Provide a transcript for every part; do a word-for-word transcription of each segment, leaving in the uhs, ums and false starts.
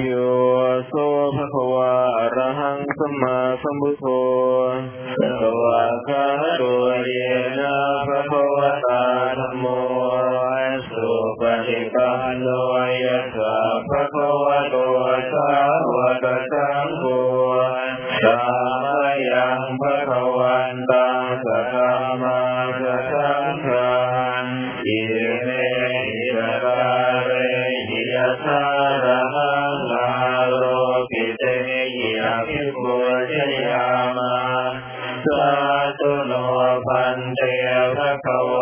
โยโสภควาอรหังสัมมาสัมพุทโธสวากาโตเยนะภควตาธัมโมสุปฏิปันโนยัสสะภควโตสาวกสังโฆสามยังภวันตังสัทธามาสัทธาอิเมหิระเรหิยัสสะพระธาตุไ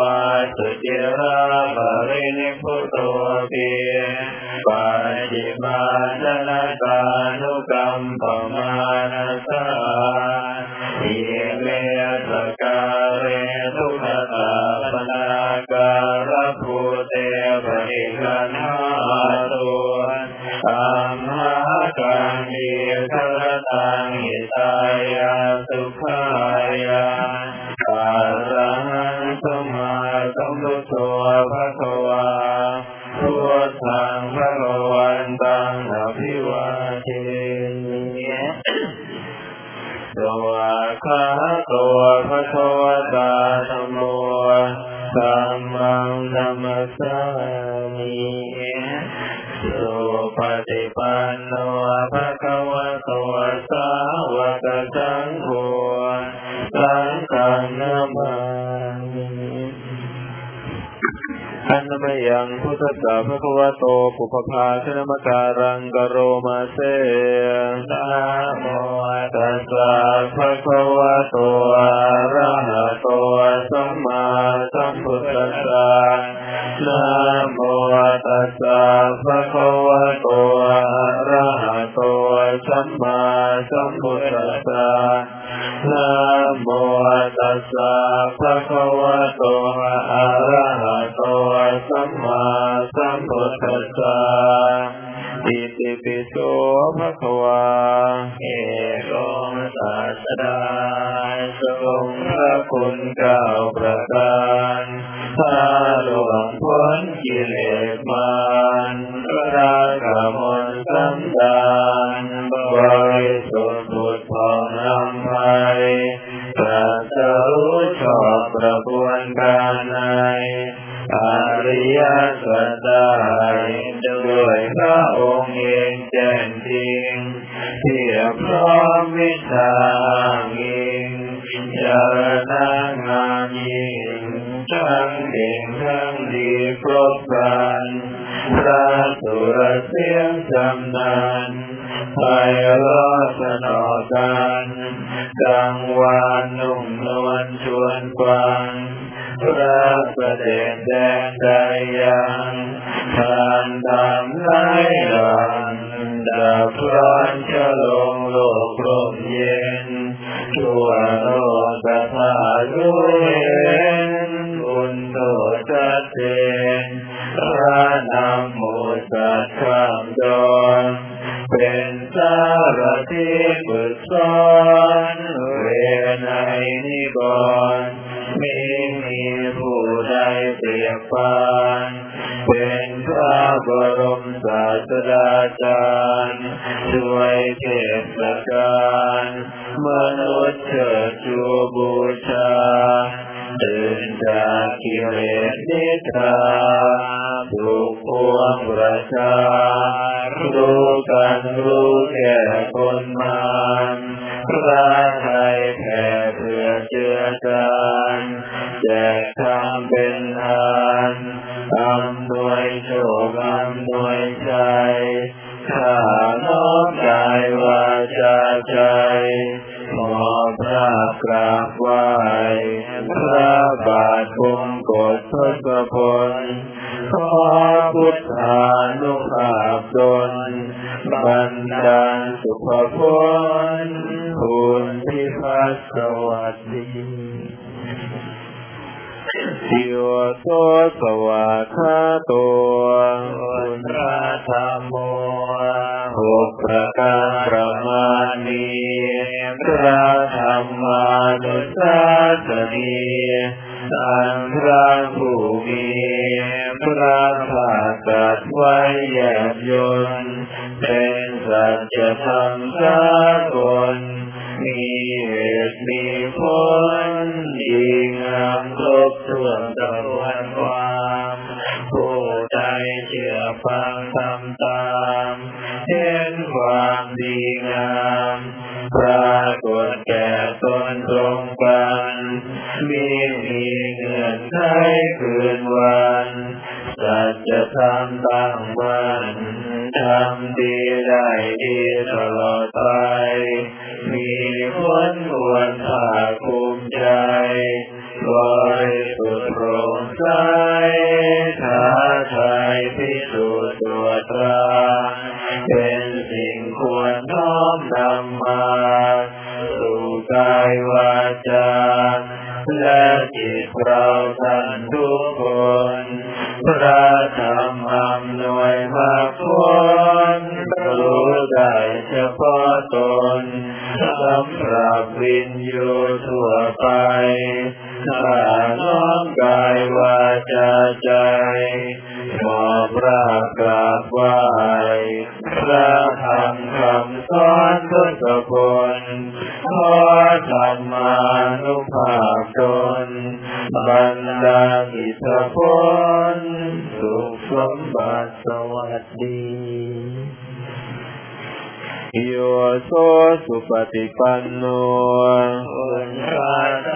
วยยนต์ เป็นสัจธรรมสากลมีเหตุมีผลดีงามครบถ้วนตะวันความผู้ใดเชื่อฟังทำตามเห็นความดีงามปรากฏแก่ตนตรงกันมีมีเงื่อนไขคืนวันสัจธรรมตั้งมั่นทำดีได้ดีตลอดไปมีผลควรภาคภูมิใจบริสุทธิ์โปร่งใสท้าทายพิสูจน์ตัวตราเป็นสิ่งควรน้อมนำมาสู่กายวาจาและจิตเราท่านทุกคนพระธรรมอำนวยมากคนรู้ได้เฉพาะตนสำหรับวินยูทั่วไปข้าน้อมกายวาจาใจขอพระกราบไหว้พระธรรมคำสอนทศพลขอธรรมานุภาพตนบันดาลอิทธิพลสุขสมบัติสวัสดีโยโสสุปฏิปันโนอุณห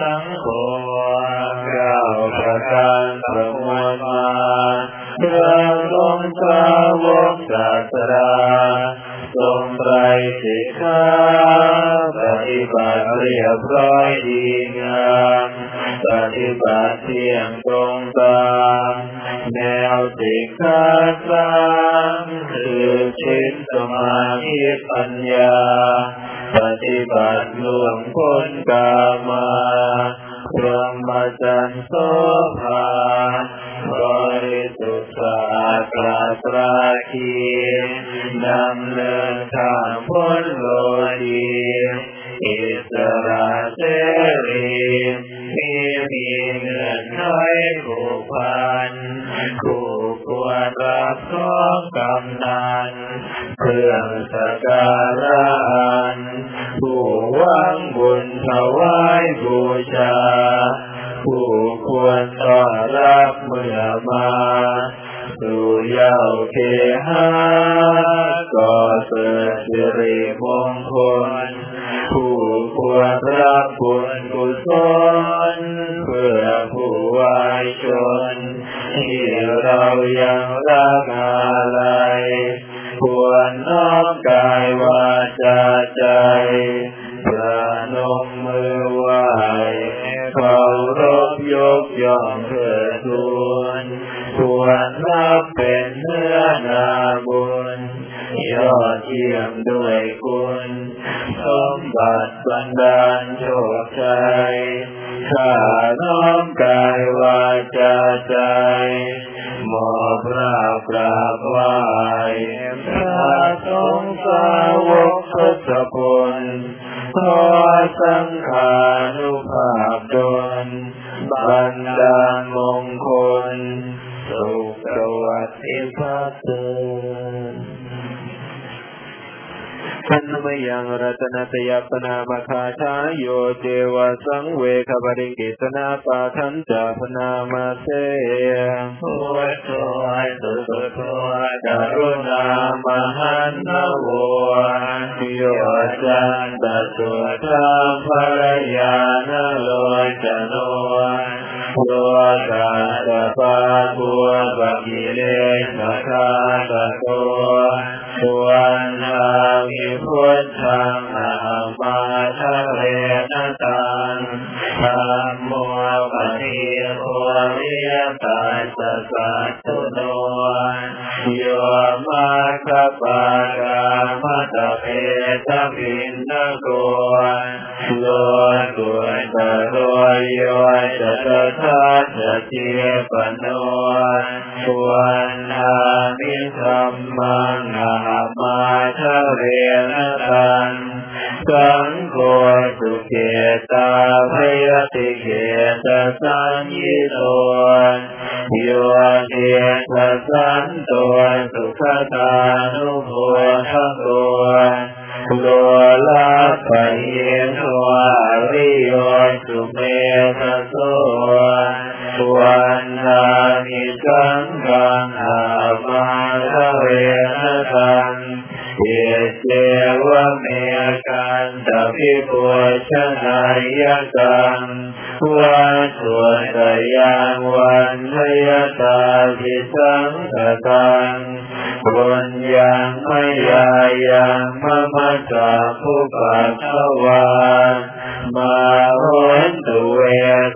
สังโฆเก้าประการประมวลมาพระสงฆ์สาวกศาสดาทรงไตรสิกขาปฏิบัติเรียบร้อยดีงามปฏิบัติเที่ยงตรงตามแนวสิกขาสามคือศีลสมาธิปัญญาปฏิบัติล่วงพ้นกามพรหมจรรย์โสภาบริสุทธิ์สะอาดปราศราคีนำเนินข้ามพ้นโลกีอิสระเสรีมีมีเงื่อนไขผูกพันคู่ควรรับของกำนันเครื่องสักการะผู้หวังบุญถวายบูชาผู้ควรต้อนรับเมื่อมาสู่เย้าเคหะก็เสริฐสิริมงคลผู้ควรรับบุญกุศลเพื่อผู้วายชนที่เรายังรักอะไรควรน้อมกายวาจาใจประนมมือไหว้เคารพยกย่องเถิดทูลควรรับเป็นเนื้อนาบุญยอดเยี่ยมด้วยคุณสมบัติบันดาลโชคชัยข้าน้อมกายวาจาใจมอบราบกราบไหว้พระสงฆ์สาวกทศพลขอสังฆานุภาพดลบันดาลมงคลสุขสวัสดิ์ภัสเตขันธมยังรัตนตยปนามาคาชาโยเจวะสังเวคบริกิตนาปาทันจาพนามาเสวัตโตสุสุโตดารุณามหันนโวโยจันตสุธรรมภรยานโลจโนโลกาตปาทัวปกิเลสคาตโตวันนามิพุทธังอามาทะเรนตังธัมโมปฏิโภวิยตัสสะสัตตุโนโยมะคปารามะตะเพตะพินนโกโลกุตโรโยจตถาจติปโนวันนามิธัมมังอามาทะเรนตังสังโฆสุเขตาภยติเขตสัญญิโตโยเขตสันโตสุขตานุโภ เยเสวะเมกันตภิปุชนะยะตังวัตถุตยังวันยะตาภิสังขตังบุญยังมายายังมะมะตาภูปัสสวามาหุนตุเว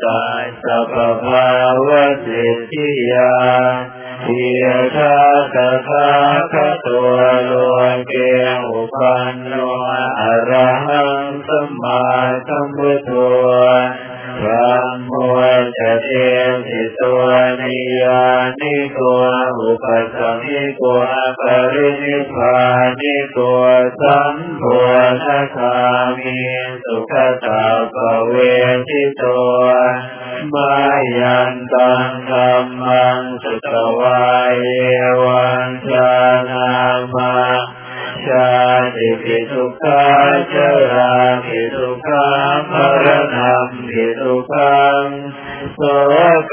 ตาสัพพาวะสิทธิยาทิยะชาตะทาคตัวโลเกอุปันโนอะระหังสัมมาสัมพุทโธพระโมจเทสิตัวนิยานิตัวอุปสมิโกปรินิพพานิตัวสัมโพธิคามิสุขตาภเวทิตัวมายันตังธัมมังสุตวาเยวัญชานามาชาติภิทุกขาชราภิทุกขาภรณัมภิทุกขังโส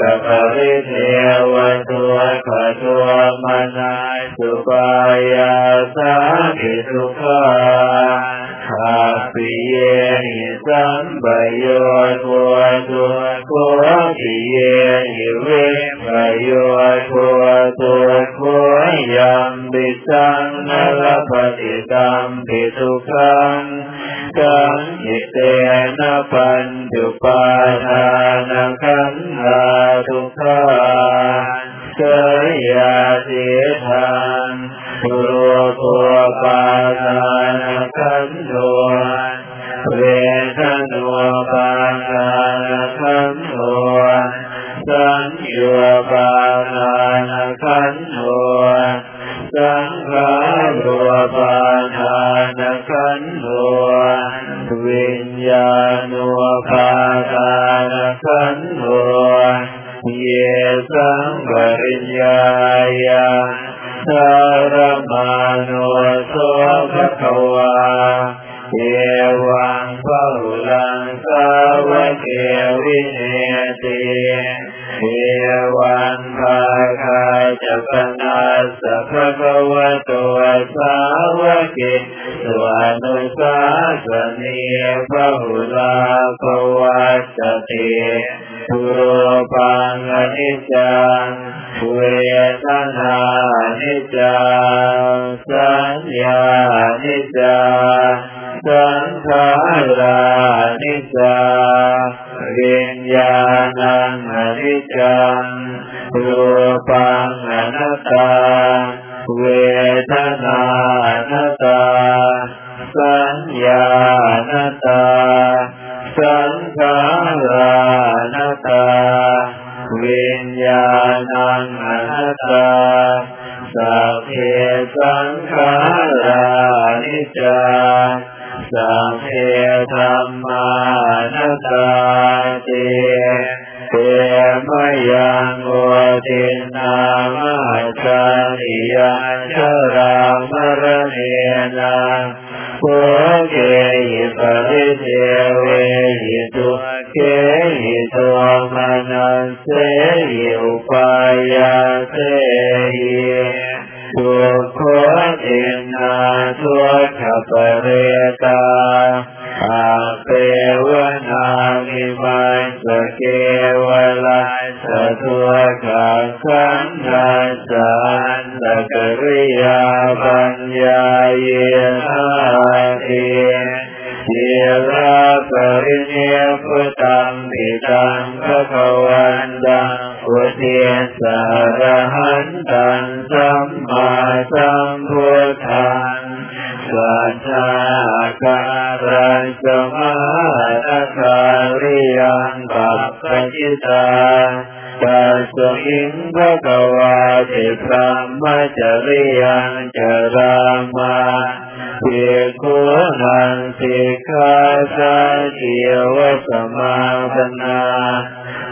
กปริเทวทุกขทุมนาสุปายาสาภิทุกขาอาภิเยนิสัมปโยโทตุโคภิเยนิเวปโยโทตุโคยัมปิสังนรปฏิตัมปิทุกขังสังหิเตนะปัญจุปาทานขันธาทุกขาเสยาสิทานสุโรโภปาทานขันโธเวทโนปาทานขันโธสัญญุปาทานขันโธสังขารุปาทานขันโธวิญญาณุปาทานขันโธเยสังปริญญายาสารมานุโสภควาเอวังพหุลังสาวเกวิเนติเอวังภาคาจะปนัสสะภควตุสาวเกสวานุสาสนีพหุลาภวัตตติทุโรปังอนิจจังเวทนานิจจังสัญญานิจจังสังขารานิจจังวิญญาณังอนิจจังรูปังอนัตตาเวทนานัตตาสัญญานัตตาสังขารานัตตาวิญญาณังอนัตตาสัพเพสังขารานิจจาสัพเพธัมมานัตตาติเตมยังโอตินามะจาริยังชรามรเณนะโกเกหิปริเทเวหิตุเกหิโทมนัสเสหิอุปายาเสหิทุกขเทนาทุกขปเรตาอาเปวนามิมัสสเกวะลัสสะทุกขังขันธัสสะสักริยาปัญญาเยนะติเยระปริเนพุตังปิตังภะวันตังอุเทสะอรหันตังสัมมาสัมพุทธังสัจจาการังสมานะคาริยังปัปปจิตาตัสสะอิงภะคะวะติสัมมาจริยังจรามาภิกขุนังสิกขาสัจจิวะสมาปนา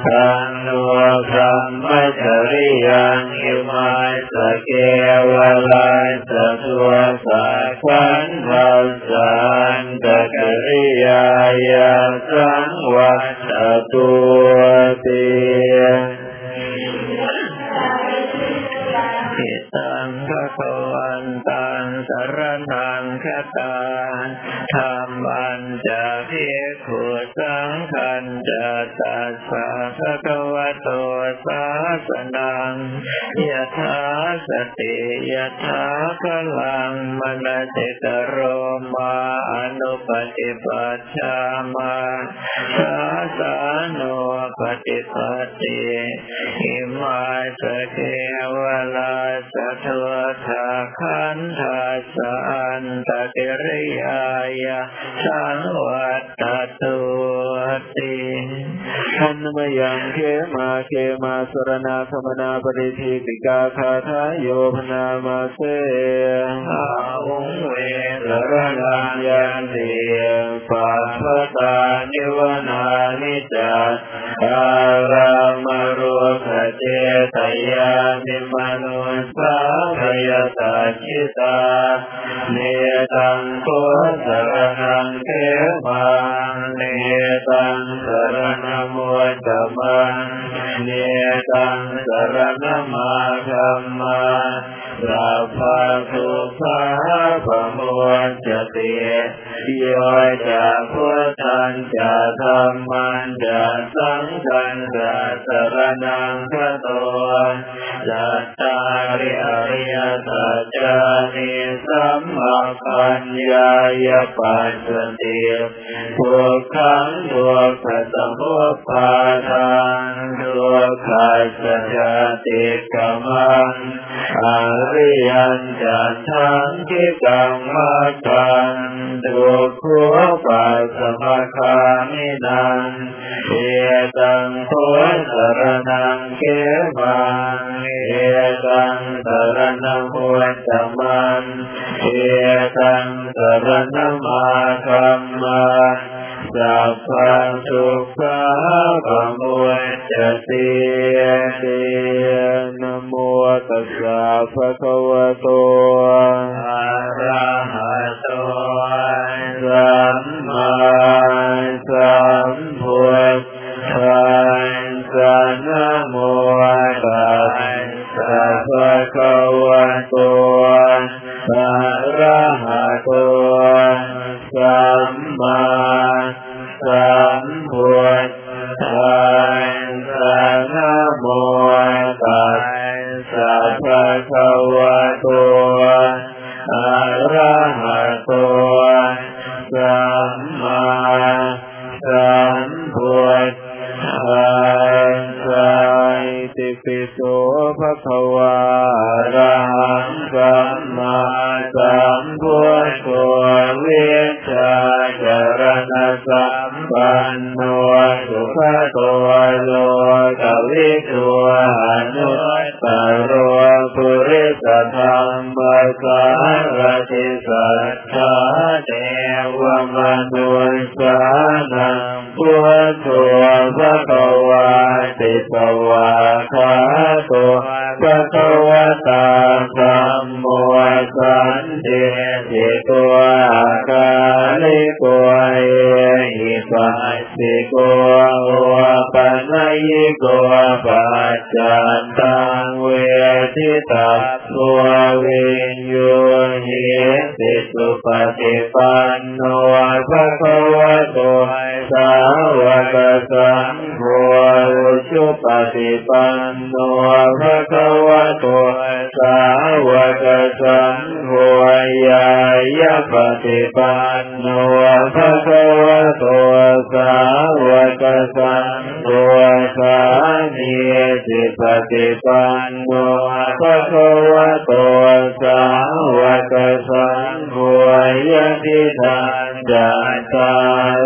ตัณโนสัมมาจริยังอิมาสเกวะลัสสุสักขันธัสสันตะกริยายาสังวัตตุติสังฆะวันตัง สรนังคตาธัมมังจะภิกขุสังฆังจะตัสสะภะคะวะโตสาวนังยะถาสติยะถาพลังมนสิกโรมาอนุปฏิปัชฌามาสาสานุปฏิปัสสิอิมาสเกวะลาสะทวะทาคันทาสะอันตติริยายะสังวัตตตุติธันมยังเขมาเขมาสรณาสมนาปริธิติกาคาทายโยพนามาเสอาอุเวสรณังยันติปัสสตานิวนานิจัตตารามโรคเจตยานิมนุสาวายตาจิตาเนตังโกสรณังเขมาเนตังสรณังโมจมังเนตังสรณังมาธัมมาสัพพทุกขาปะโมจติโยจะพุทธังจะธัมมังจะสังฆังจะสรณังคโตจัตตาริอริยสัจจานิสัมมาปัญญายปัสสติทุกขังทุกขสมุปาทานทุกขัสสะจติกัมมังอริยัญจันทังทิกังมัจจังทุกขัวปัสสะมะคามินังเอตังโพสรณังเขมังเอตังสรณังโพจมังเอตังสรณังมาธัมมังสัพพังทุกขาปะโมจตินะโมตัสสะภะคะวะโตอะระหะโตสัมมาสัมพุทธัสสะนะโมตัสสะภะคะวะโตอะระหะโตสัมมาสัมพุทธัสสะนะโมตัสสะภะคะวะโตอะระหะโตสัมมาสัมพุทธัสสะติปิโสภะคะวะอะระหังสัมมาสัมพุทโธวิชชาจรณะสัมปันโนสุขโตโลกวิทูหานุตโรปุริสธรรมสารติสัทธาเทวมนุสานังพุทโธภะคะวะติสวะคะโตภะคะวะตาธัมโมสันติสิโกอาคาลิโกเอหิปัสสิโกวะปัญญิโกปัจจันตังเวทิตาภูวิญโยหิติสุปฏิปันโนภะคะวะโตสาวกสังโฆสุปฏิปันโนภะคะวะโตสาวกสังโฆยายะปฏิปันโนภะคะวะโตสาวกสังโฆสามีสิปฏิปันโนภะคะวะโตสาวกสังโฆยะทิฏฐังจัตตา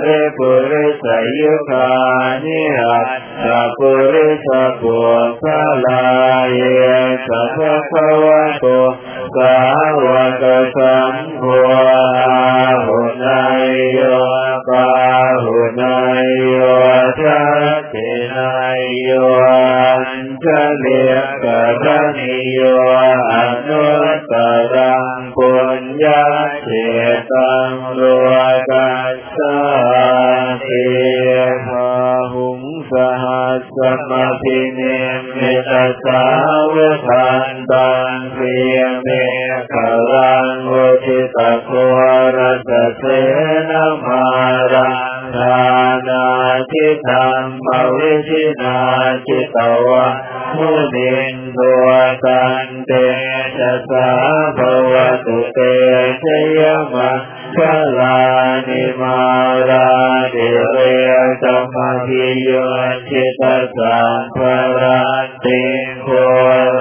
ริปุริสยุคานิหัตถะปุริสปุคลายะสัพพะวะโตสาวกสังโฆอาหุนายโยปาหุนายโยทัตถินายโยอัญชลิกรณิโยอนุตตรังปุญญาเจตังโลกัสสะติภาหุงสหัสสมภิเนมิตสาวะทันตังเพียงเมฆรัง โครัสเสนามารานานาจิตังภวิชินาจิตวะมุนินตัวตันเตชะสาภวตุเตชยมะชลานิมาราดิเรตมะหิโยจิตสังภรันติโค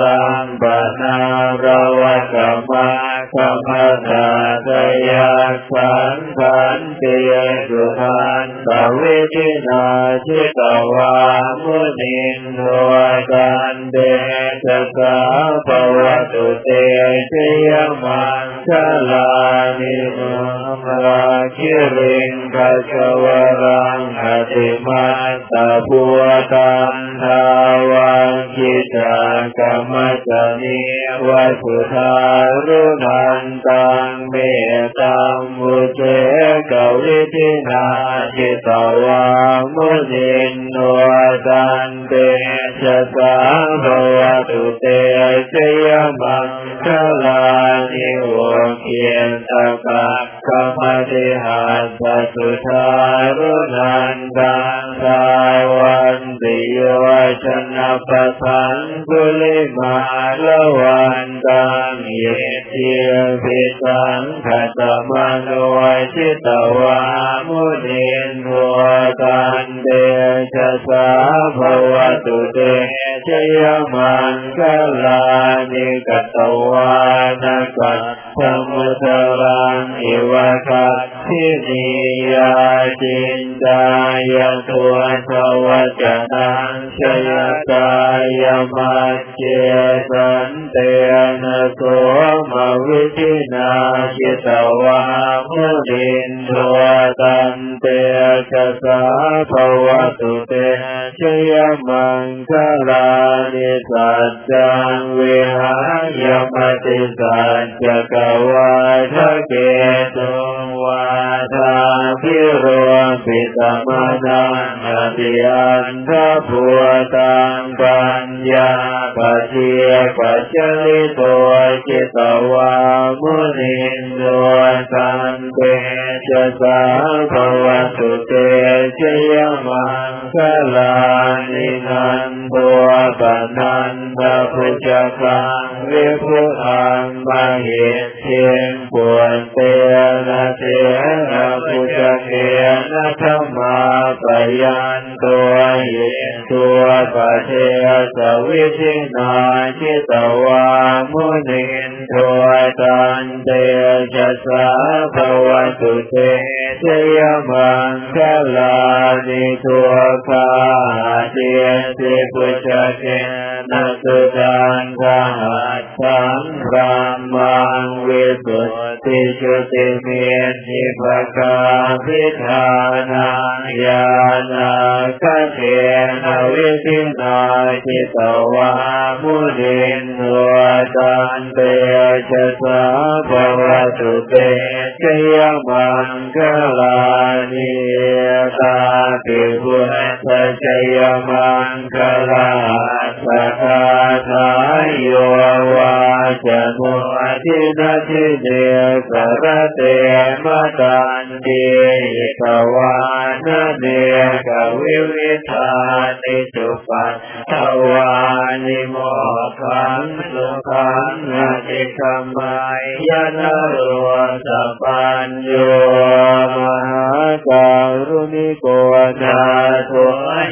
รัมปนารวะกมะกมะตาตยาสันทันติยสุทันตวิจินาจิตวามุนินโนตันเตชะสาภวตุเตชยมะชลานิมาราคิริงกัจวรังหติมาตะพุตันทาวังคิตากรรมจนิวัสุธารุนันตังเมตังมุเจกวิทินาจิตวามุนินโนตันเตชะสาภวตุเตชยมังคลานิโวเขียนตะกักกรรมติหัสสะสุทารุนันตังสาวันติโยชนะปะสังกุลิมาละวันตังเยติภิสังขตมโนจิตวามุนินโนตันเตชะสาภวตุเตชยมังคลานิกตวานะกัสสะมุทรังอิวะคัตถินิยาจินตายะตัวสวัจจังชยตายะมัจเจสันเตนะโสมวิธินาจิตวามุนินโนตันเตชะสาภวตุเตชยมังคลานิสัจจังวิหายมติสัจจกวาทะเกตุวาทาภิโรปิตมนังอะติอันทภูตังปัญญาปัจเจปัจจลิโตจิตวามุนินโนตันเตชะสาภวตุเตชยมังคลานินันโทปนันทพุจจังวิภูตังมหิเทนปวนเตนะเทนะพุจเทนะธัมมาปยันตัวเยตัวปะเทสวิธินาจิตวามุนินโทตันเตชะสาภวตุเตชยมังคลานิทัวคาเทติพุจเทนะสุตังคาสังพระมังวิสุทธิจุติเมธิภคาพิธานังญาณังคเทนะวิสินาจิตวามุนินโนตันเตชะสาภวตุเตชยมังคลานิตาภิพุทธชยมังคลาสัคาทายโยวาจโมทินะทิเดสรเตมะตันติสวานะเนกวิวิธานิจุปัฏฐวานิโมขังสุขังนะติสัมมายะนะโรสัพพัญโยมหาการุณิโกนาโท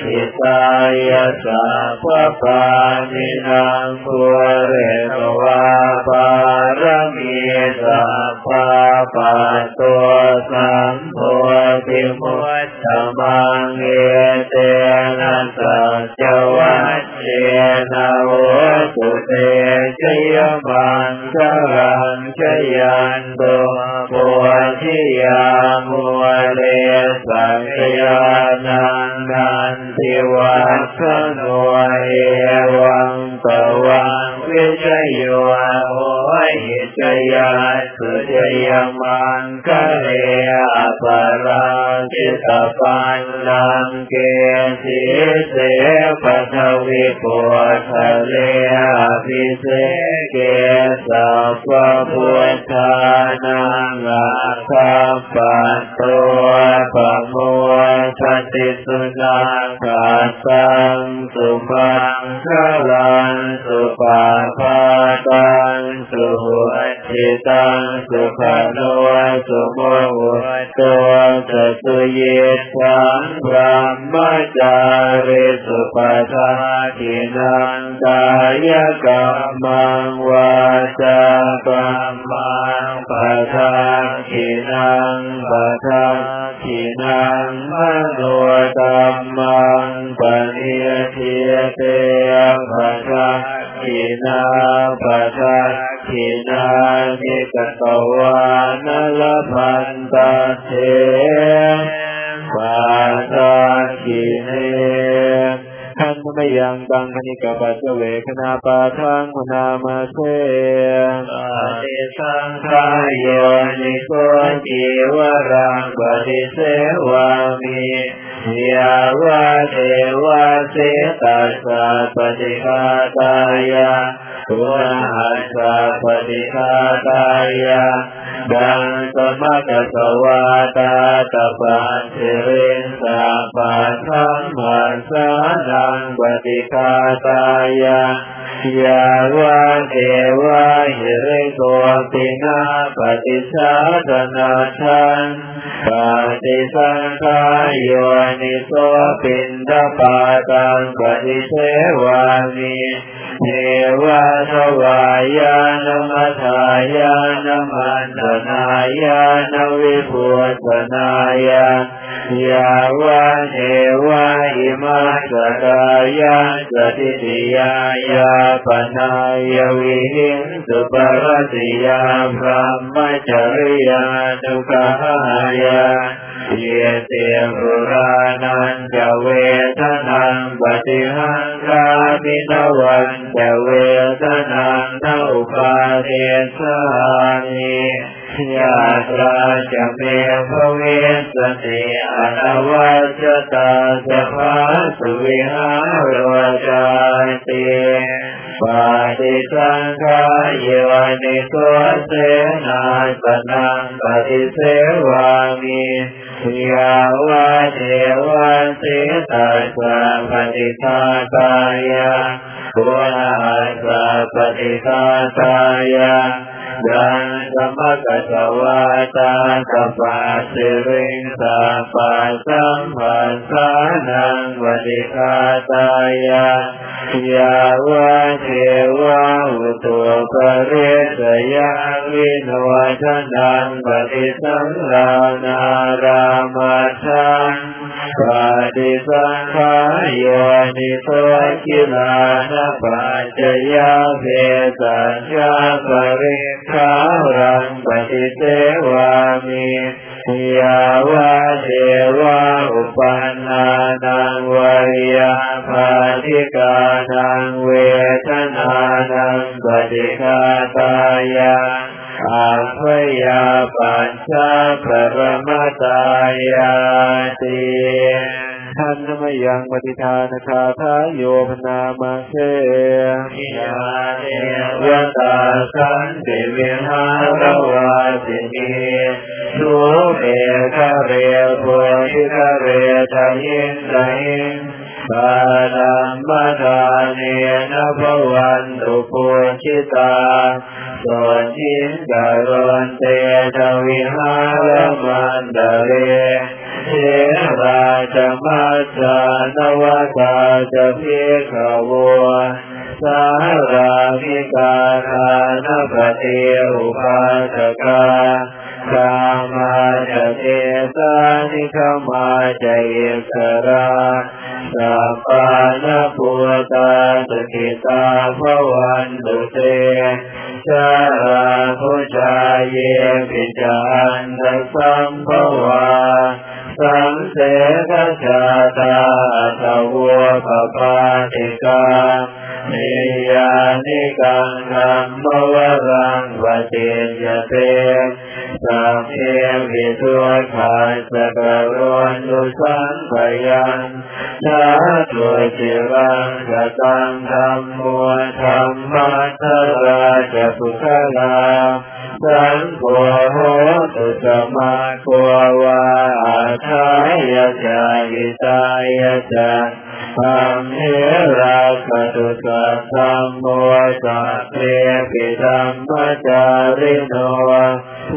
หิตายะสัพพะนินังภูเรตวาปารมีสัพพะปัตโตสัมโพธิมุตตมังเอเตนะสัจวัจเจนะโหตุเตชยมังคลังชยันโตโพธิยามุเลสังยานังนันติวัสโนเอวังตวังวิชโยโหหิจ ยัสสุจยมังคะเลอะปะรังจิตปันนังเกสิเสปะทวิปุทะเลอะภิเสเกสัพพะพุทธานังอะคัมปันโตปะโมทะติสุนังกัสสังสุมังคะลังสุปะภะตังสุอัจฉิตังสุขโนสุโมหุตัวสัตเยสังพรหมจาริสุปัฏฐาทินังกายกรรมังวาจากรรมังปัฏฐาทินังปัฏฐาทินังมโนกรรมังปณิยติเตปัฏฐาทินังปัฏฐาทินานิกตวานลพันตเทปัสสะทิเนขันธมยังตังคณิกาปัสเวคณาปาทังคุณามาเสอาติสังขายโยนิโกจิวรังปฏิเสวามิยาวะเทวะเสตัสสะปฏิฆาตายะตุนะหัสสะปฏิฆาตายะดังสมะกะสวะตาตะปันสิรินสะปันธัมมัสสะนังปฏิฆาตายะยาวะเทวะหิริโกตินะปฏิสาธนาทังปฏิสังขายโยนิโสปินทปาตังปฏิเสวามิเทวะทวายานัมมัทายานัมมัณฑนายานวิภูสนายายาวะเทวะหิมัสสะกายะสติติยายาปนายวิหิงสุปรติยาพรหมจริยานุกายาเยเตปุรานันจเวทนังปฏิหังคามินวันจเวทนังนอุปาเทสานิยาตราจะเมภเวสติอนวัจตาสภาสุวิหารจาติปาติสังขายโยนิโสเสนาสนังปฏิเสวามิยาวะเทวะเสตัสสะปฏิฆาตายะตุนะหัสสะปฏิฆาตายะดังสมะกะสวะตาตะปัสสิริงสะปัสสัมปัสสานังปฏิฆาตายะยาวะเทวะอุตุปะเรสยาวิโนทนังปฏิสังรานารามัจฉังปฏิสังขายโยนิโสกิลานะปัจจยาเภสัญญาปริฆารังปฏิเสวามิยาวะเทวะอุปันนานังวริยาภาธิกานังเวทนานังปฏิฆาตายะอัพพยาปัญจปรมัตตายาติทันธมยังปฏิทานคาทายโยพนามาเสหิยาเนวตาสันติเวหารวาสินีทุเมฆเรภุชิฆเรทะยินทะยินปานัมมะทาเนนะภวันตุภูชิตาส่วนทิ้งกะโรนเตทวิหารมันตะเรเทราจมัจจานวตาจะพิขวัวสารามิกาธานปฏิอุปาสกาธรรมาจเตสานิขมาจเอกราสัพพานะภูตาสุขิตาภวันตุเตชาราภูชาเยปิจันทสัมภวาสังเสกชาตาตะวัวปปาติกา นิยานิกังนัมมวรังวเจยเตสัพเพวิทุขาสกโรนุสัมปยังสาธุจิวังกตังธัมโมธัมมัสสราชสุขลาสังโฆโหตุสมาโกวาอาทายะจายิตายะจาธัมเมราคตุสัพพัมโมสัพเพปิธัมมจาริโน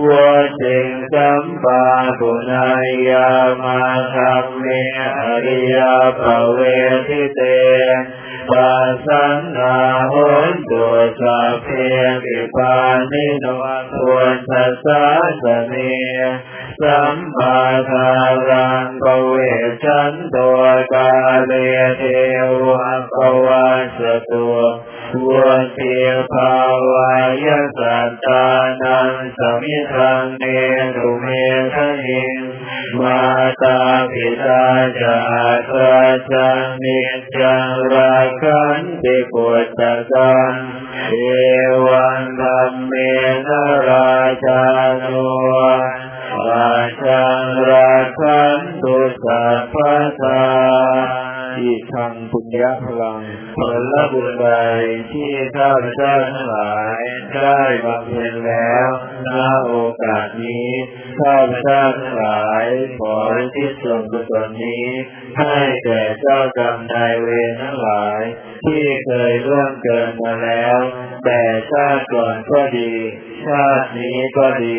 วัจจิสัมปาปุณายามาธัมเมอริยภเวทิเตปัสสันนาโหตุสัพเพปิปานิโนตุสัสสะสะเนสัมมาทารังปเวชันโตกาเลเทวะภวัสตุวัฏเทภาวายสัตตานังสมิทังเนตุเมทะเนมาตาปิตาจาราชังนิจราคันติปุตตะกังเอวังธัมเมนะราชาโนราชังราคันตุสัพพะทาอิทังปุญญะพลังผลบุญใดที่ข้าพเจ้าทั้งหลายได้บำเพ็ญแล้วณโอกาสนี้ข้าพเจ้าทั้งหลายขออุทิศส่วนกุศลนี้ให้แก่เจ้ากรรมนายเวรทั้งหลายที่เคยล่วงเกินมาแล้วแต่ชาติก่อนก็ดีชาตินี้ก็ดี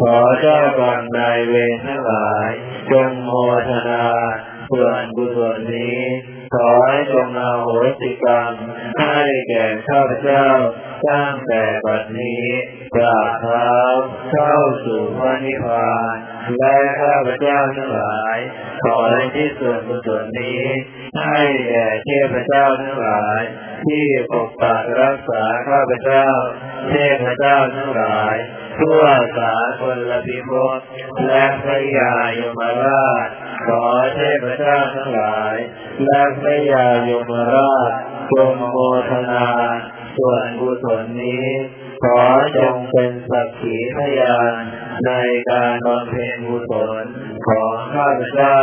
ขอเจ้ากรรมนายเวรทั้งหลายจงโมทนาส่วนกุศลนี้ขอให้จงอโหสิกรรมให้แก่ข้าพเจ้าตั้งแต่บัดนี้กราบเท้าเข้าสู่พระนิพพานและข้าพเจ้าทั้งหลายขอให้ที่ส่วนกุศลนี้ให้แก่เทพเจ้าทั้งหลายที่ปกปักรักษาข้าพเจ้าเทพเจ้าทั้งหลายทั่วสากลพิภพและพระยายมราชขอเทพเจ้าทั้งหลายและพระยายมราชจงโมทนาส่วนกุศลนี้ขอจงเป็นสักขีพยานในการบำเพ็ญกุศลของข้าพเจ้า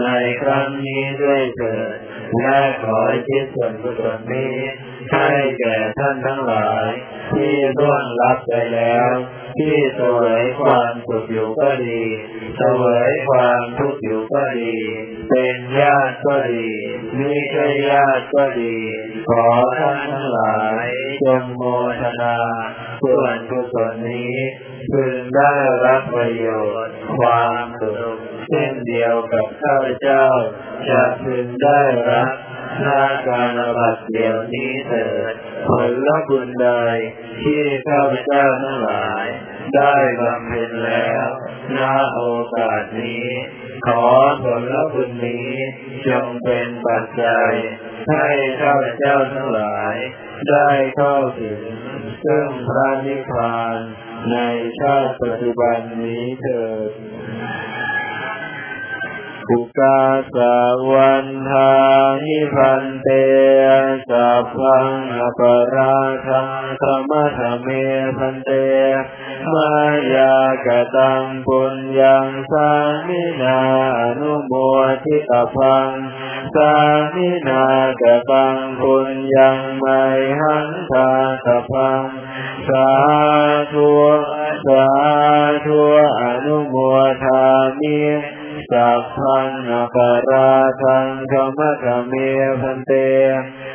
ในครั้งนี้ด้วยเถิดและขอที่ส่วนกุศลนี้ให้แก่ท่านทั้งหลายที่ร่วงลับไปแล้วที่เสวยความสุขอยู่ก็ดีเสวยความทุกข์อยู่ก็ดีเป็นญาติก็ดีมิใช่ญาติก็ดีขอท่านทั้งหลายจงโมทนาส่วนกุศลนี้พึงได้รับประโยชน์ความสุขเช่นเดียวกับข้าพเจ้าจะพึงได้รับหน้าการอบัติเดี๋ยวนี้เถิดผลละบุญใดที่ข้าพเจ้าทั้งหลายได้บำเพ็ญแล้วณโอกาสนี้ขอผลละบุญนี้จงเป็นปัจจัยให้ข้าพเจ้าทั้งหลายได้เข้าถึงซึ่งพระนิพพานในชาติปัจจุบันนี้เถิดอุกาสวันทานิพันเตสัพพังอปราทังธรรมธรรมเมพันเตมายากตังปุญญังสามินาอนุโมทิตพังสามินากตังปุญญังไมหังทาตพังสาธุสาธุอนุโมทามิสัพพังอปราทังธรรมธรรมเมพันเต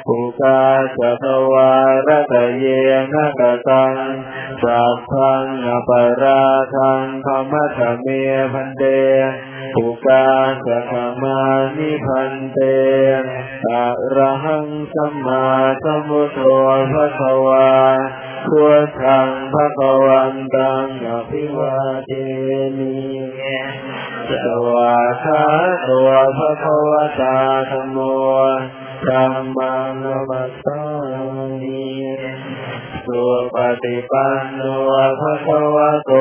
อุกาสภวารตะเยนะกตังสัพพังอปราทังธรรมธรรมเมพันเตอุกาสภมานิพันเตอะระหังสัมมาสัมพุทโธภะคะวาพุทธังภะคะวันตังอะภิวาเทมิสวาทาโตภะคะวะตาธัมโมธัมมังนมัสสามิสุปฏิปันโนภะคะวะโต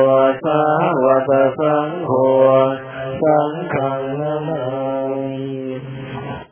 สาวกสังโฆสังฆังนะ